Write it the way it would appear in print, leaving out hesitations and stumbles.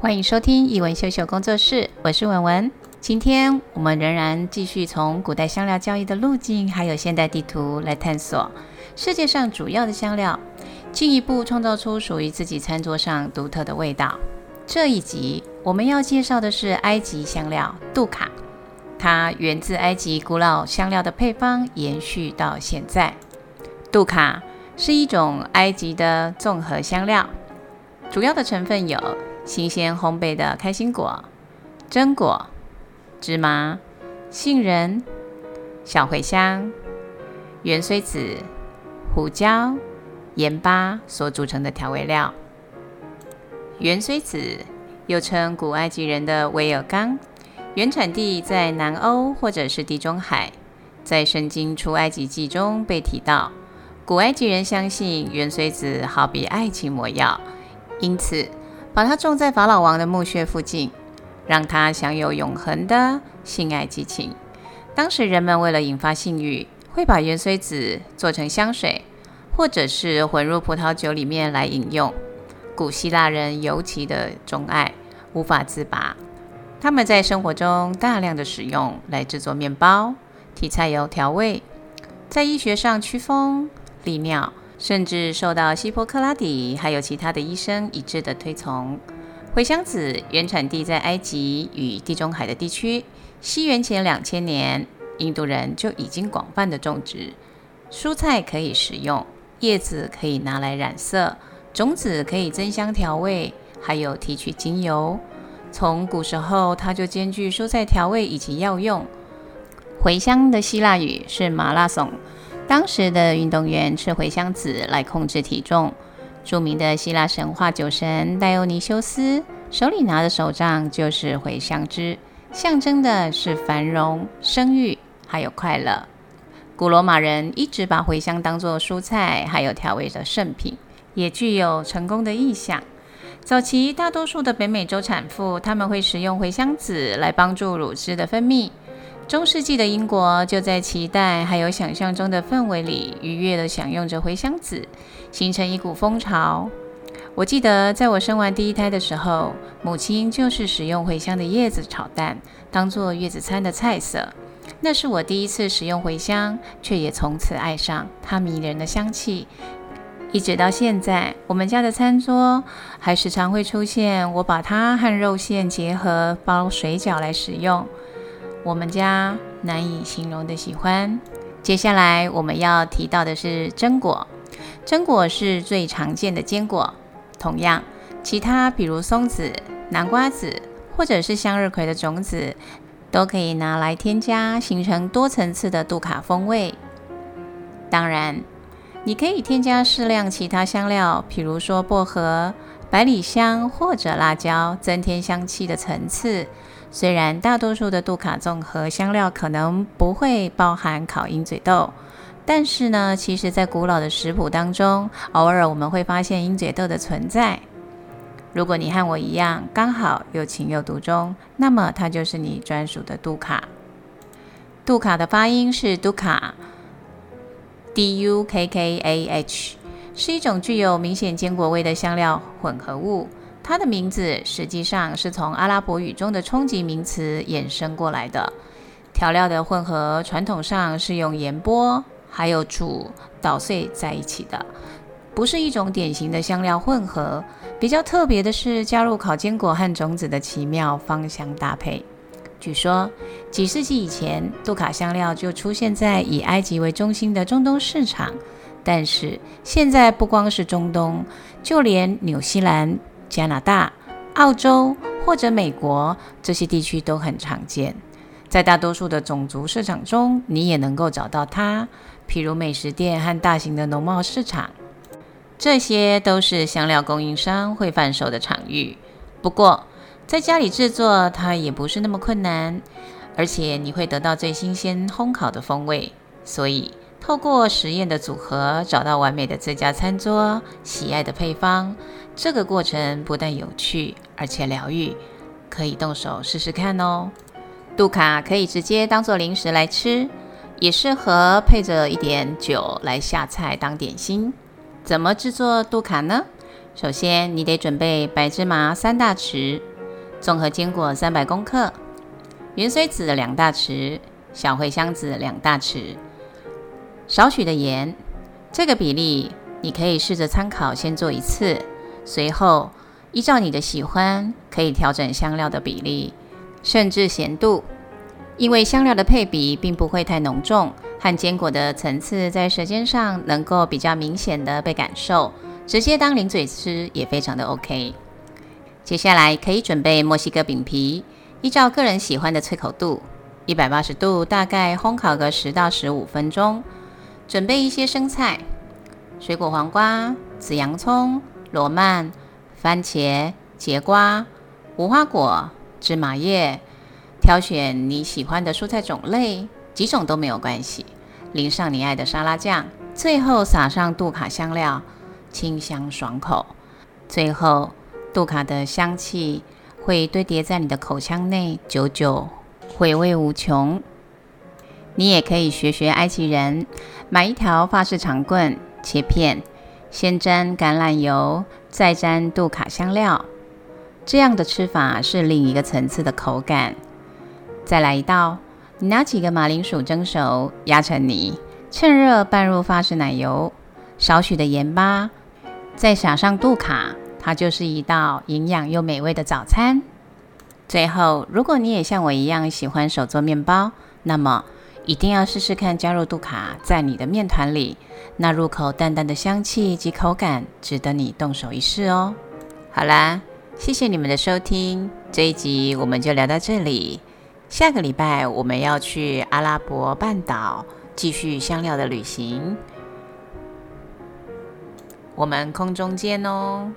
欢迎收听一文秀秀工作室，我是文文。今天我们仍然继续从古代香料交易的路径还有现代地图来探索世界上主要的香料，进一步创造出属于自己餐桌上独特的味道。这一集我们要介绍的是埃及香料杜卡，它源自埃及古老香料的配方延续到现在。杜卡是一种埃及的综合香料，主要的成分有新鲜烘焙的开心果、榛果、芝麻、杏仁、小茴香、芫荽子、胡椒、盐巴所组成的调味料。芫荽子又称古埃及人的威尔刚，原产地在南欧或者是地中海，在圣经出埃及记中被提到。古埃及人相信芫荽子好比爱情魔药，因此把它种在法老王的墓穴附近，让它享有永恒的性爱激情。当时人们为了引发性欲，会把芫荽子做成香水，或者是混入葡萄酒里面来饮用。古希腊人尤其的钟爱，无法自拔。他们在生活中大量的使用来制作面包、提菜油调味，在医学上驱风、利尿，甚至受到希波克拉底还有其他的医生一致的推崇。茴香子原产地在埃及与地中海的地区，西元前2000年，印度人就已经广泛的种植。蔬菜可以食用，叶子可以拿来染色，种子可以增香调味，还有提取精油。从古时候，它就兼具蔬菜调味以及药用。茴香的希腊语是马拉松，当时的运动员吃茴香籽来控制体重。著名的希腊神话酒神戴欧尼修斯手里拿的手杖就是茴香枝，象征的是繁荣、生育还有快乐。古罗马人一直把茴香当作蔬菜还有调味的圣品，也具有成功的意象。早期大多数的北美洲产妇，他们会使用茴香籽来帮助乳汁的分泌。中世纪的英国就在期待还有想象中的氛围里，愉悦地享用着茴香籽，形成一股风潮。我记得在我生完第一胎的时候，母亲就是使用茴香的叶子炒蛋，当作月子餐的菜色。那是我第一次使用茴香，却也从此爱上它迷人的香气。一直到现在，我们家的餐桌还时常会出现我把它和肉馅结合包水饺来使用，我们家难以形容的喜欢。接下来我们要提到的是榛果，榛果是最常见的坚果。同样，其他比如松子、南瓜子或者是向日葵的种子，都可以拿来添加，形成多层次的杜卡风味。当然，你可以添加适量其他香料，比如说薄荷、百里香或者辣椒，增添香气的层次。虽然大多数的杜卡综合香料可能不会包含烤鹰嘴豆，但是呢，其实在古老的食谱当中，偶尔我们会发现鹰嘴豆的存在。如果你和我一样刚好有情有独钟，那么它就是你专属的杜卡。杜卡的发音是 Dukkah， D-U-K-K-A-H， 是一种具有明显坚果味的香料混合物。它的名字实际上是从阿拉伯语中的冲击名词衍生过来的。调料的混合传统上是用盐钵还有煮捣碎在一起的，不是一种典型的香料混合。比较特别的是加入烤坚果和种子的奇妙芳香搭配。据说几世纪以前，杜卡香料就出现在以埃及为中心的中东市场，但是现在不光是中东，就连纽西兰、加拿大、澳洲或者美国，这些地区都很常见。在大多数的种族市场中，你也能够找到它，譬如美食店和大型的农贸市场，这些都是香料供应商会贩售的场域。不过在家里制作它也不是那么困难，而且你会得到最新鲜烘烤的风味。所以透过实验的组合，找到完美的自家餐桌喜爱的配方，这个过程不但有趣，而且疗愈，可以动手试试看哦。杜卡可以直接当做零食来吃，也适合配着一点酒来下菜当点心。怎么制作杜卡呢？首先你得准备白芝麻3大匙，综合坚果300公克，圆髓籽2大匙，小茴香籽2大匙，少许的盐。这个比例你可以试着参考，先做一次，随后依照你的喜欢可以调整香料的比例，甚至咸度，因为香料的配比并不会太浓重，和坚果的层次在舌尖上能够比较明显的被感受，直接当零嘴吃也非常的 OK。 接下来可以准备墨西哥饼皮，依照个人喜欢的脆口度，180度大概烘烤个10到15分钟。准备一些生菜、水果黄瓜、紫洋葱、罗曼、番茄、节瓜、无花果、芝麻叶，挑选你喜欢的蔬菜种类，几种都没有关系，淋上你爱的沙拉酱，最后撒上杜卡香料，清香爽口。最后杜卡的香气会堆叠在你的口腔内，久久回味无穷。你也可以学学埃及人，买一条法式长棍，切片，先沾橄榄油，再沾杜卡香料，这样的吃法是另一个层次的口感。再来一道，你拿几个马铃薯蒸熟，压成泥，趁热拌入法式奶油，少许的盐巴，再撒上杜卡，它就是一道营养又美味的早餐。最后，如果你也像我一样喜欢手做面包，那么一定要试试看加入杜卡在你的面团里，那入口淡淡的香气及口感值得你动手一试哦。好啦，谢谢你们的收听，这一集我们就聊到这里。下个礼拜我们要去阿拉伯半岛继续香料的旅行，我们空中见哦。